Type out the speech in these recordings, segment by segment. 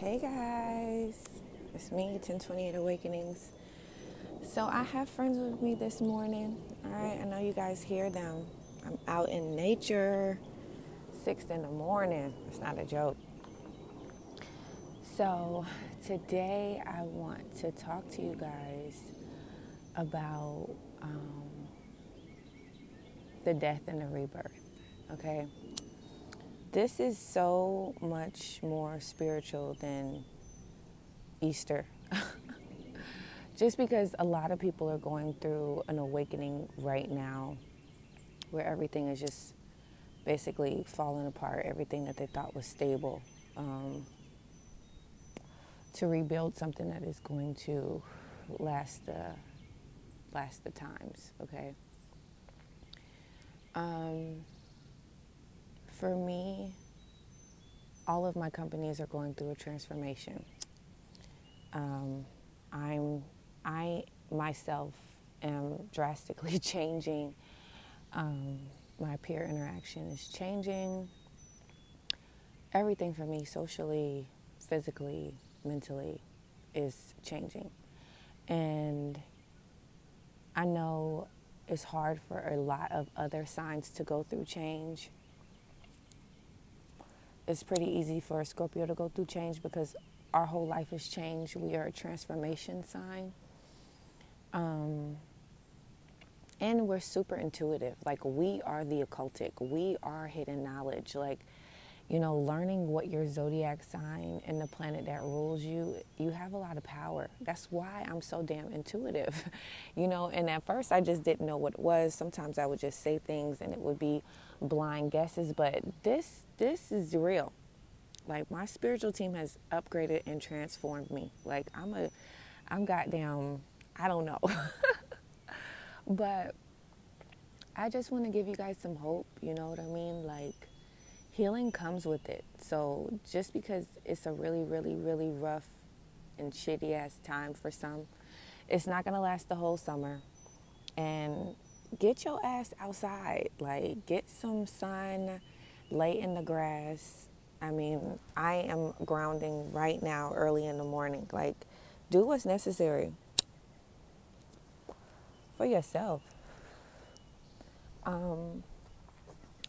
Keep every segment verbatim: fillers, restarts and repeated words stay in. Hey guys, it's me, ten twenty-eight Awakenings. So I have friends with me this morning. All right, I know you guys hear them. I'm out in nature, six in the morning. It's not a joke. So today I want to talk to you guys about um, the death and the rebirth, okay? This is so much more spiritual than Easter. Just because a lot of people are going through an awakening right now where everything is just basically falling apart, everything that they thought was stable, um, to rebuild something that is going to last the, last the times, okay? Um... For me, all of my companies are going through a transformation. Um, I'm, I myself am drastically changing. Um, my peer interaction is changing. Everything for me, socially, physically, mentally, is changing. And I know it's hard for a lot of other signs to go through change. It's pretty easy for a Scorpio to go through change because our whole life has changed. We are a transformation sign. Um, and we're super intuitive. Like, we are the occultic. We are hidden knowledge. Like, you know, learning what your zodiac sign and the planet that rules you, you have a lot of power. That's why I'm so damn intuitive. You know, and at first I just didn't know what it was. Sometimes I would just say things and it would be blind guesses, but this this is real. Like, my spiritual team has upgraded and transformed me. Like, I'm a I'm goddamn I don't know. But I just want to give you guys some hope, you know what I mean? Like, healing comes with it. So just because it's a really, really, really rough and shitty ass time for some, it's not gonna last the whole summer. And get your ass outside. Like, get some sun, lay in the grass. I mean, I am grounding right now early in the morning. Like, do what's necessary for yourself. Um,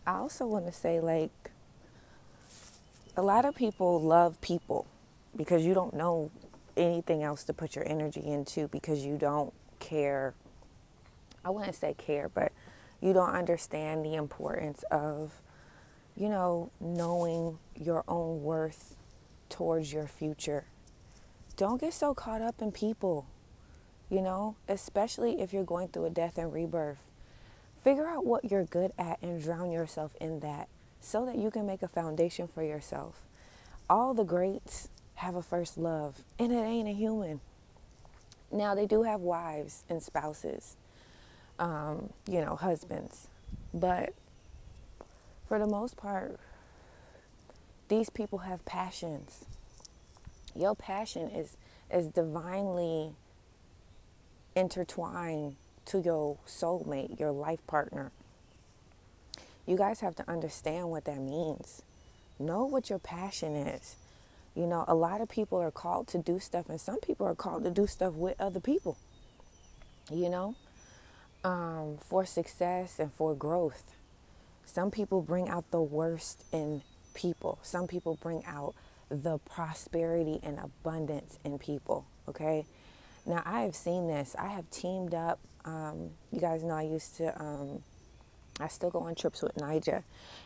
I also want to say, like, a lot of people love people because you don't know anything else to put your energy into because you don't care. I wouldn't say care, but you don't understand the importance of, you know, knowing your own worth towards your future. Don't get so caught up in people, you know, especially if you're going through a death and rebirth. Figure out what you're good at and drown yourself in that so that you can make a foundation for yourself. All the greats have a first love, and it ain't a human. Now, they do have wives and spouses. Um, you know, husbands. But for the most part, these people have passions. Your passion is, is divinely intertwined to your soulmate, your life partner. You guys have to understand what that means. Know what your passion is. You know, a lot of people are called to do stuff, and some people are called to do stuff with other people, you know? Um, for success and for growth. Some people bring out the worst in people. Some people bring out the prosperity and abundance in people, okay? Now, I have seen this. I have teamed up. Um, you guys know I used to, um, I still go on trips with Nija.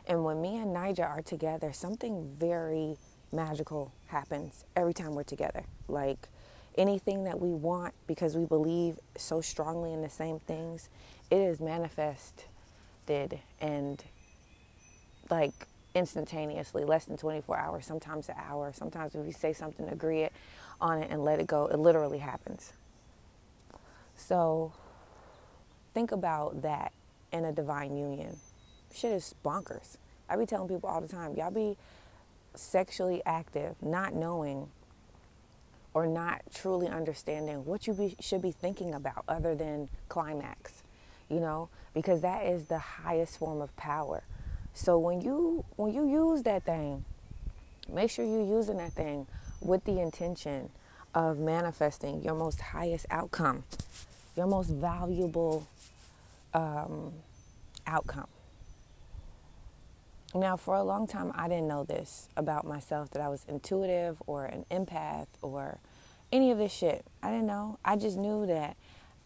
And when me and Nija are together, something very magical happens every time we're together. Like, anything that we want, because we believe so strongly in the same things, it is manifested and, like, instantaneously, less than twenty-four hours, sometimes an hour. Sometimes if you say something, agree it on it and let it go, it literally happens. So think about that in a divine union. Shit is bonkers. I be telling people all the time, y'all be sexually active, not knowing or not truly understanding what you be, should be thinking about other than climax, you know, because that is the highest form of power. So when you when you use that thing, make sure you're using that thing with the intention of manifesting your most highest outcome, your most valuable um, outcome. Now, for a long time, I didn't know this about myself, that I was intuitive or an empath or any of this shit. I didn't know. I just knew that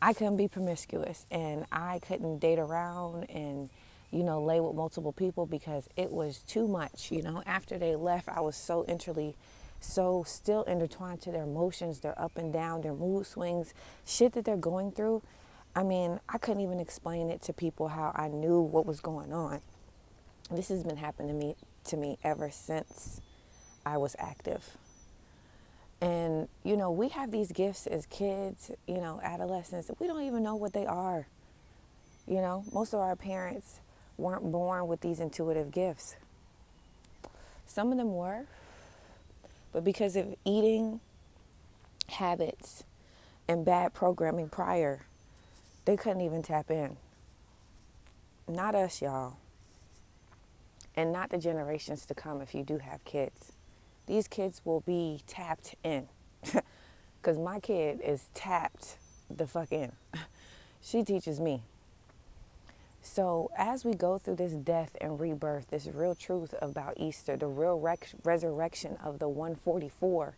I couldn't be promiscuous and I couldn't date around and, you know, lay with multiple people because it was too much. You know, after they left, I was so intricately, so still intertwined to their emotions, their up and down, their mood swings, shit that they're going through. I mean, I couldn't even explain it to people how I knew what was going on. This has been happening to me, to me ever since I was active. And, you know, we have these gifts as kids, you know, adolescents. We don't even know what they are. You know, most of our parents weren't born with these intuitive gifts. Some of them were, but because of eating habits and bad programming prior, they couldn't even tap in. Not us, y'all. And not the generations to come if you do have kids. These kids will be tapped in. Because my kid is tapped the fuck in. She teaches me. So as we go through this death and rebirth, this real truth about Easter, the real rec- resurrection of the one forty-four,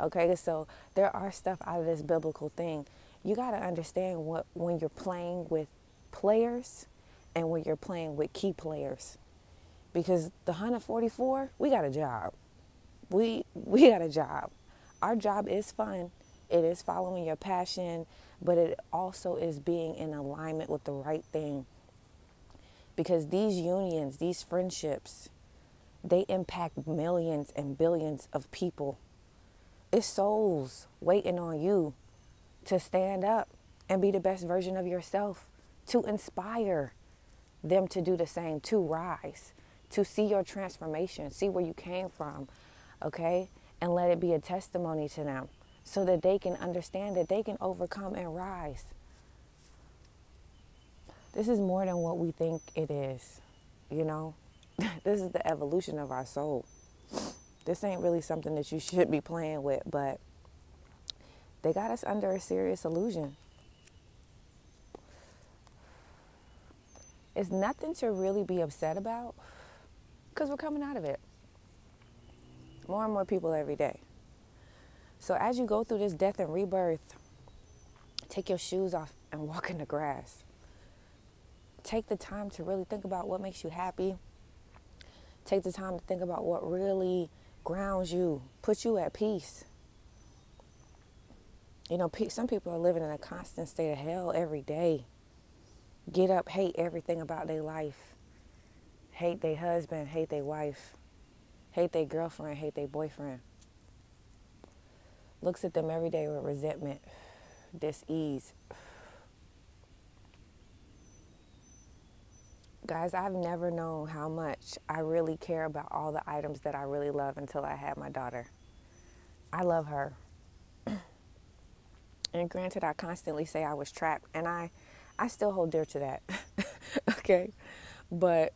okay? So there are stuff out of this biblical thing. You got to understand what when you're playing with players and when you're playing with key players. Because the one forty-four, we got a job. We we got a job. Our job is fun. It is following your passion, but it also is being in alignment with the right thing. Because these unions, these friendships, they impact millions and billions of people. It's souls waiting on you to stand up and be the best version of yourself, to inspire them to do the same, to rise, to see your transformation, see where you came from, okay? And let it be a testimony to them so that they can understand that they can overcome and rise. This is more than what we think it is, you know? This is the evolution of our soul. This ain't really something that you should be playing with, but they got us under a serious illusion. It's nothing to really be upset about because we're coming out of it. More and more people every day. So as you go through this death and rebirth, take your shoes off and walk in the grass. Take the time to really think about what makes you happy. Take the time to think about what really grounds you, puts you at peace. You know, some people are living in a constant state of hell every day. Get up, hate everything about their life. Hate their husband, hate their wife, hate their girlfriend, hate their boyfriend. Looks at them every day with resentment, dis-ease. Guys, I've never known how much I really care about all the items that I really love until I had my daughter. I love her. And granted, I constantly say I was trapped, and I, I still hold dear to that, okay? But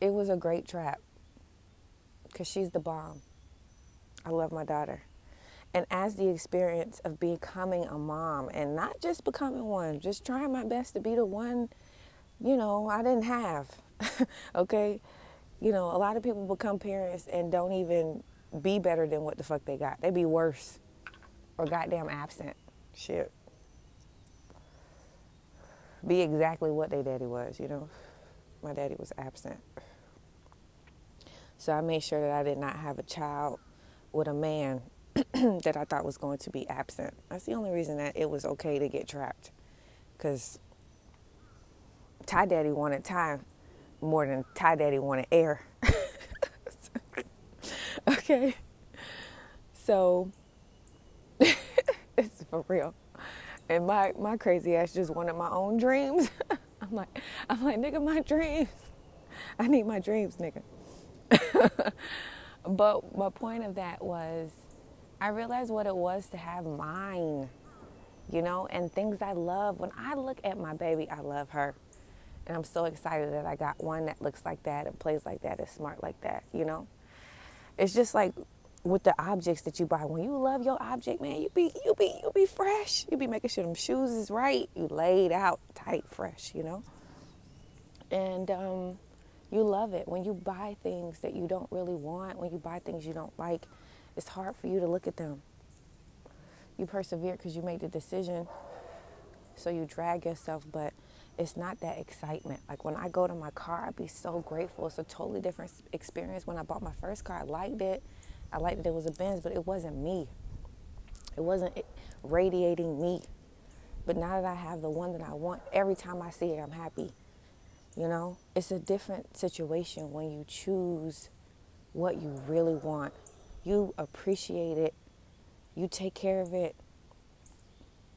it was a great trap because she's the bomb. I love my daughter. And as the experience of becoming a mom, and not just becoming one, just trying my best to be the one, you know, I didn't have, okay? You know, a lot of people become parents and don't even be better than what the fuck they got. They be worse or goddamn absent. Shit. Be exactly what their daddy was, you know? My daddy was absent. So I made sure that I did not have a child with a man that I thought was going to be absent. That's the only reason that it was okay to get trapped, because Ty Daddy wanted Ty more than Ty Daddy wanted air. Okay. So, it's for real. And my, my crazy ass just wanted my own dreams. I'm like, I'm like, nigga, my dreams. I need my dreams, nigga. But my point of that was I realized what it was to have mine, you know, and things I love. When I look at my baby, I love her. And I'm so excited that I got one that looks like that and plays like that and smart like that, you know? It's just like with the objects that you buy. When you love your object, man, you be you be you be fresh. You be making sure them shoes is right. You laid out tight, fresh, you know. And um, you love it when you buy things that you don't really want. When you buy things you don't like, it's hard for you to look at them. You persevere because you made the decision, so you drag yourself, but it's not that excitement. Like when I go to my car, I'd be so grateful. It's a totally different experience. When I bought my first car, I liked it. I liked that it was a Benz, but it wasn't me. It wasn't radiating me. But now that I have the one that I want, every time I see it, I'm happy. You know, it's a different situation when you choose what you really want. You appreciate it. You take care of it.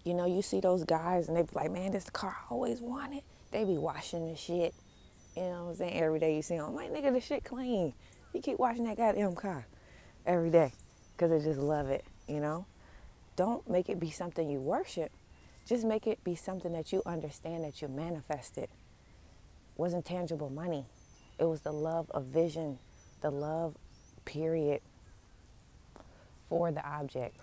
You know, you see those guys and they be like, man, this car I always wanted. They be washing the shit. You know what I'm saying? Every day you see them, I'm like, nigga, this shit clean. You keep washing that goddamn car every day because I just love it, you know? Don't make it be something you worship. Just make it be something that you understand that you manifested. It wasn't tangible money. It was the love of vision, the love, period, for the object.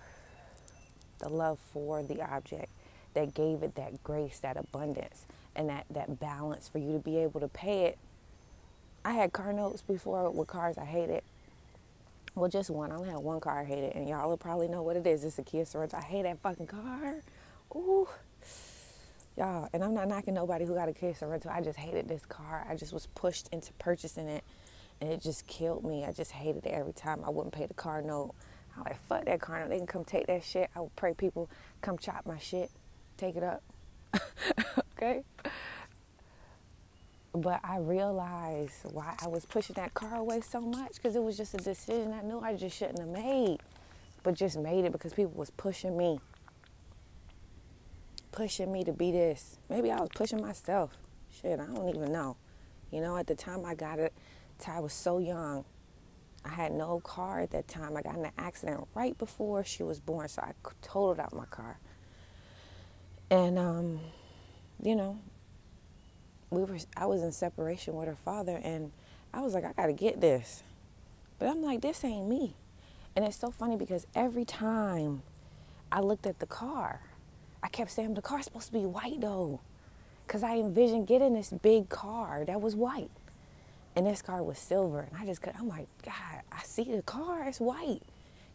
The love for the object that gave it that grace, that abundance, and that, that balance for you to be able to pay it. I had car notes before with cars I hated. Well, just one. I only had one car I hated, and y'all will probably know what it is. It's a Kia Sorento. I hate that fucking car. Ooh. Y'all, and I'm not knocking nobody who got a Kia Sorento. I just hated this car. I just was pushed into purchasing it, and it just killed me. I just hated it every time. I wouldn't pay the car note. I'm like, fuck that car note. They can come take that shit. I would pray people come chop my shit, take it up. Okay? But I realized why I was pushing that car away so much, because it was just a decision I knew I just shouldn't have made, but just made it because people was pushing me. Pushing me to be this. Maybe I was pushing myself. Shit, I don't even know. You know, at the time I got it, Ty was so young. I had no car at that time. I got in an accident right before she was born, so I totaled out my car. And, um, you know, we were. I was in separation with her father, and I was like, I gotta get this. But I'm like, this ain't me. And it's so funny because every time I looked at the car, I kept saying, the car's supposed to be white, though, because I envisioned getting this big car that was white. And this car was silver. And I just could, I'm like, God, I see the car. It's white.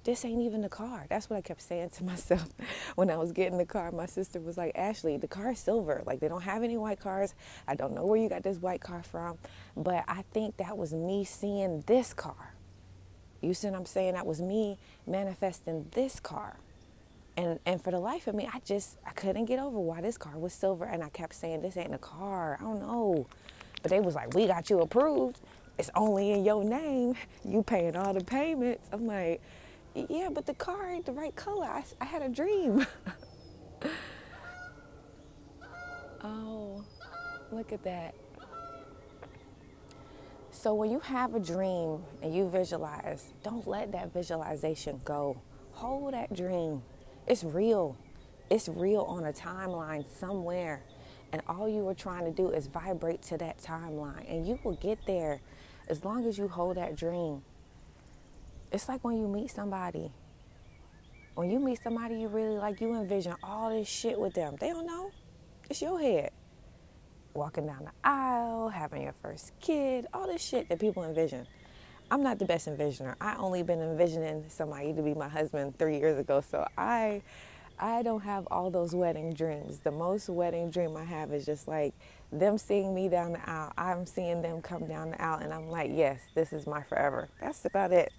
This ain't even the car. That's what I kept saying to myself when I was getting the car. My sister was like, Ashley, the car is silver. Like, they don't have any white cars. I don't know where you got this white car from. But I think that was me seeing this car. You see what I'm saying? That was me manifesting this car. And and for the life of me, I just, I couldn't get over why this car was silver. And I kept saying, this ain't a car. I don't know. But they was like, we got you approved. It's only in your name. You paying all the payments. I'm like, yeah, but the car ain't the right color. I, I had a dream. Oh, look at that. So when you have a dream and you visualize, don't let that visualization go. Hold that dream. It's real. It's real on a timeline somewhere. And all you are trying to do is vibrate to that timeline. And you will get there as long as you hold that dream. It's like when you meet somebody. When you meet somebody you really like, you envision all this shit with them. They don't know. It's your head. Walking down the aisle, having your first kid, all this shit that people envision. I'm not the best envisioner. I only been envisioning somebody to be my husband three years ago. So I... I don't have all those wedding dreams. The most wedding dream I have is just like them seeing me down the aisle. I'm seeing them come down the aisle, and I'm like, yes, this is my forever. That's about it.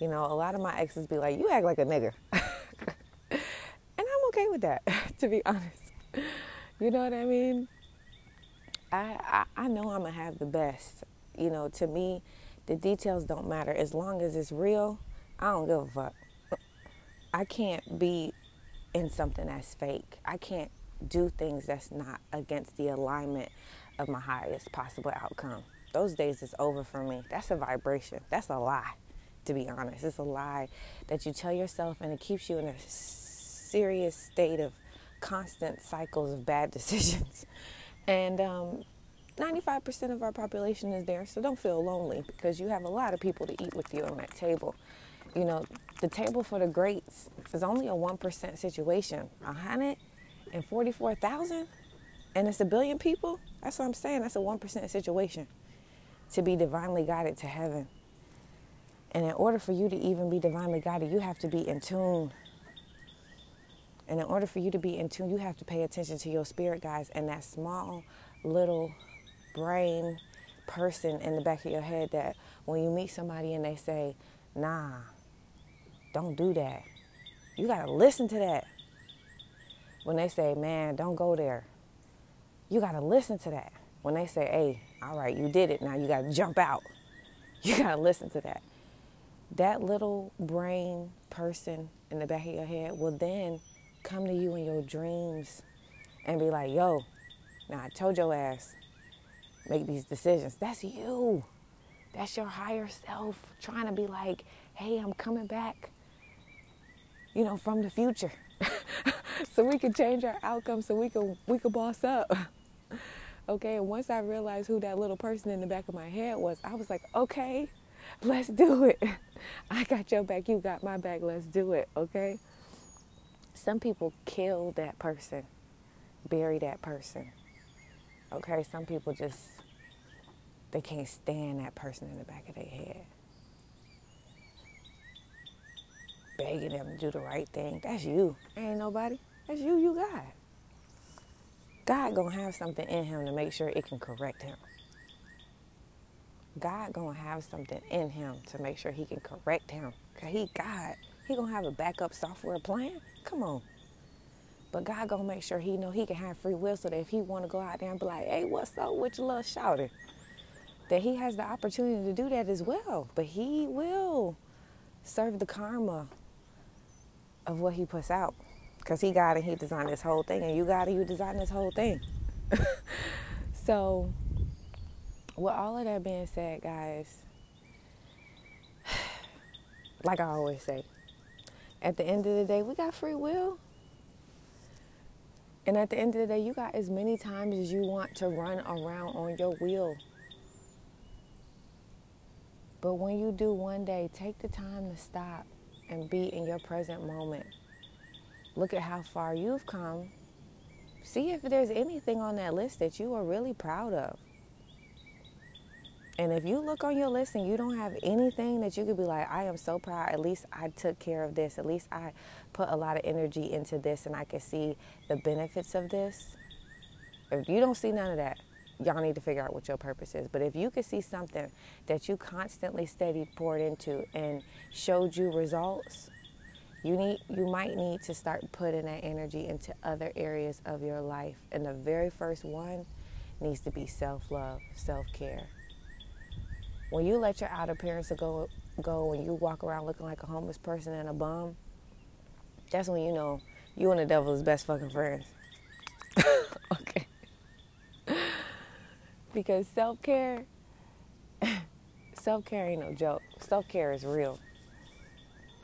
You know, a lot of my exes be like, you act like a nigger. And I'm okay with that, to be honest. You know what I mean? I, I, I know I'm going to have the best. You know, to me, the details don't matter. As long as it's real, I don't give a fuck. I can't be in something that's fake. I can't do things that's not against the alignment of my highest possible outcome. Those days is over for me. That's a vibration. That's a lie, to be honest. It's a lie that you tell yourself, and it keeps you in a serious state of constant cycles of bad decisions. And um, ninety-five percent of our population is there, so don't feel lonely because you have a lot of people to eat with you on that table. you know, the table for the greats is only a one percent situation. one hundred forty-four thousand? And it's a billion people? That's what I'm saying. That's a one percent situation to be divinely guided to heaven. And in order for you to even be divinely guided, you have to be in tune. And in order for you to be in tune, you have to pay attention to your spirit guides and that small little brain person in the back of your head that when you meet somebody and they say, nah, don't do that. You got to listen to that. When they say, man, don't go there. You got to listen to that. When they say, hey, all right, you did it. Now you got to jump out. You got to listen to that. That little brain person in the back of your head will then come to you in your dreams and be like, yo, now I told your ass, make these decisions. That's you. That's your higher self trying to be like, hey, I'm coming back, you know, from the future. So we can change our outcome, so we can, we can boss up. Okay, and once I realized who that little person in the back of my head was, I was like, okay, let's do it. I got your back, you got my back, let's do it, okay? Some people kill that person, bury that person, okay? Some people just, they can't stand that person in the back of their head, begging them to do the right thing. That's you. Ain't nobody. That's you. You God. God gonna have something in him to make sure it can correct him. God gonna have something in him to make sure he can correct him. Cause he God. He gonna have a backup software plan. Come on. But God gonna make sure he know he can have free will so that if he wanna go out there and be like, hey, what's up with your little shouting? That he has the opportunity to do that as well. But he will serve the karma of what he puts out, because he got it, he designed this whole thing, and you got it, you designed this whole thing. So with all of that being said, guys, like I always say, at the end of the day, we got free will. And at the end of the day, you got as many times as you want to run around on your wheel. But when you do one day, take the time to stop and be in your present moment. Look at how far you've come. See if there's anything on that list that you are really proud of. And if you look on your list and you don't have anything that you could be like, I am so proud, at least I took care of this, at least I put a lot of energy into this and I can see the benefits of this. If you don't see none of that, y'all need to figure out what your purpose is. But if you could see something that you constantly steady poured into and showed you results, you need, you might need to start putting that energy into other areas of your life. And the very first one needs to be self-love, self-care. When you let your outer appearance go, go and you walk around looking like a homeless person and a bum, that's when you know you and the devil is best fucking friends. Okay. Because self-care, self-care ain't no joke. Self-care is real.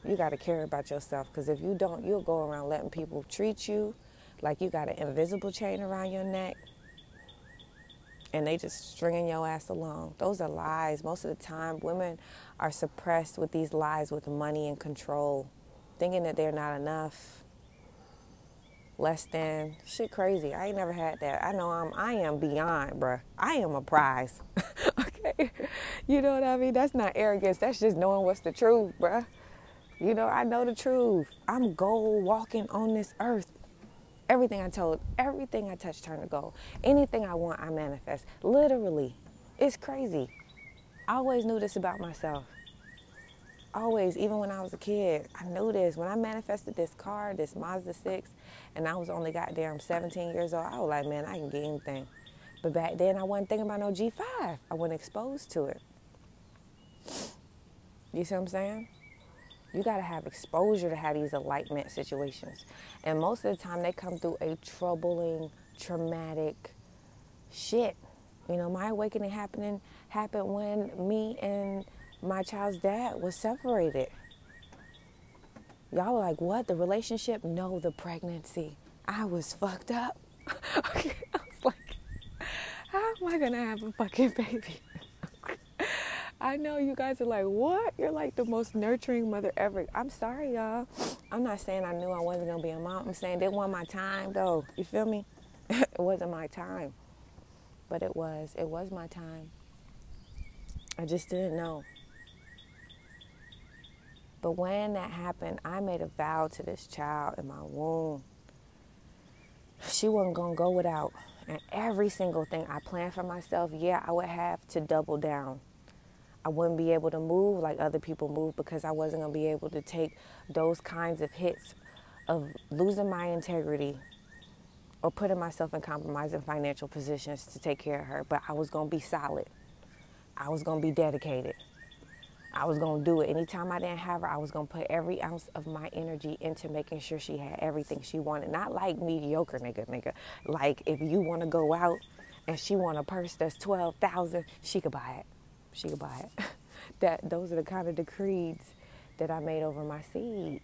You got to care about yourself, because if you don't, you'll go around letting people treat you like you got an invisible chain around your neck, and they just stringing your ass along. Those are lies. Most of the time, women are suppressed with these lies with money and control, thinking that they're not enough. Less than, shit crazy. I ain't never had that. I know I'm, I am beyond, bruh. I am a prize, okay? You know what I mean? That's not arrogance. That's just knowing what's the truth, bruh. You know, I know the truth. I'm gold walking on this earth. Everything I told, everything I touch turned to gold. Anything I want, I manifest. Literally. It's crazy. I always knew this about myself. Always, even when I was a kid, I knew this. When I manifested this car, this Mazda six, and I was only goddamn seventeen years old, I was like, man, I can get anything. But back then, I wasn't thinking about no G five. I wasn't exposed to it. You see what I'm saying? You got to have exposure to have these enlightenment situations. And most of the time, they come through a troubling, traumatic shit. You know, my awakening happening happened when me and my child's dad was separated. Y'all were like, what? The relationship? No, the pregnancy. I was fucked up. Okay, I was like, how am I going to have a fucking baby? I know you guys are like, what? You're like the most nurturing mother ever. I'm sorry, y'all. I'm not saying I knew I wasn't going to be a mom. I'm saying it wasn't my time, though. You feel me? It wasn't my time. But it was. It was my time. I just didn't know. But when that happened, I made a vow to this child in my womb. She wasn't going to go without. And every single thing I planned for myself, yeah, I would have to double down. I wouldn't be able to move like other people move because I wasn't going to be able to take those kinds of hits of losing my integrity or putting myself in compromising financial positions to take care of her. But I was going to be solid. I was going to be dedicated. I was going to do it. Anytime I didn't have her, I was going to put every ounce of my energy into making sure she had everything she wanted. Not like mediocre nigga, nigga. Like if you want to go out and she want a purse that's twelve thousand dollars, she could buy it. She could buy it. That, those are the kind of decrees that I made over my seed.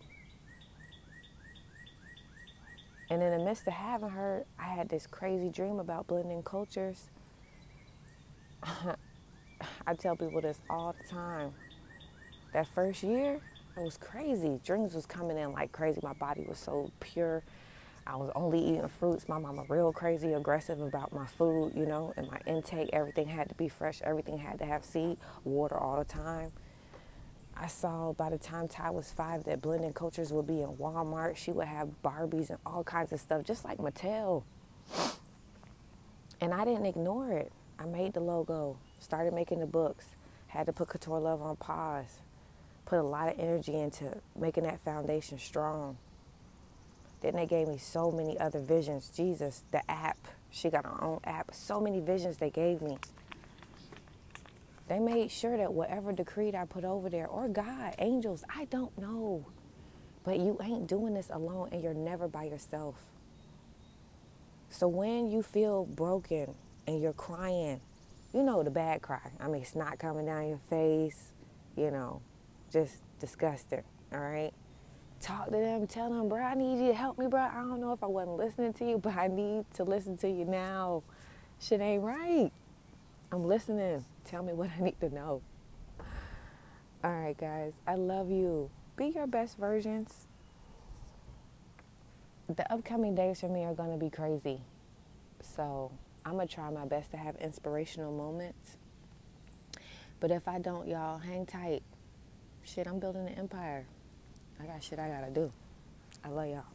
And in the midst of having her, I had this crazy dream about blending cultures. I tell people this all the time. That first year, it was crazy. Dreams was coming in like crazy. My body was so pure. I was only eating fruits. My mama real crazy aggressive about my food, you know, and my intake. Everything had to be fresh. Everything had to have seed, water all the time. I saw by the time Ty was five that blending cultures would be in Walmart. She would have Barbies and all kinds of stuff, just like Mattel. And I didn't ignore it. I made the logo, started making the books, had to put Couture Love on pause. Put a lot of energy into making that foundation strong. Then they gave me so many other visions. Jesus, the app. She got her own app. So many visions they gave me. They made sure that whatever decreed I put over there, or God, angels, I don't know. But you ain't doing this alone and you're never by yourself. So when you feel broken and you're crying, you know the bad cry. I mean, it's not coming down your face, you know. Just disgusting, all right? Talk to them, tell them, bro, I need you to help me, bro. I don't know if I wasn't listening to you, but I need to listen to you now. Shit ain't right. I'm listening. Tell me what I need to know. All right, guys, I love you. Be your best versions. The upcoming days for me are going to be crazy. So I'm going to try my best to have inspirational moments. But if I don't, y'all, hang tight. Shit, I'm building an empire. I got shit I gotta do. I love y'all.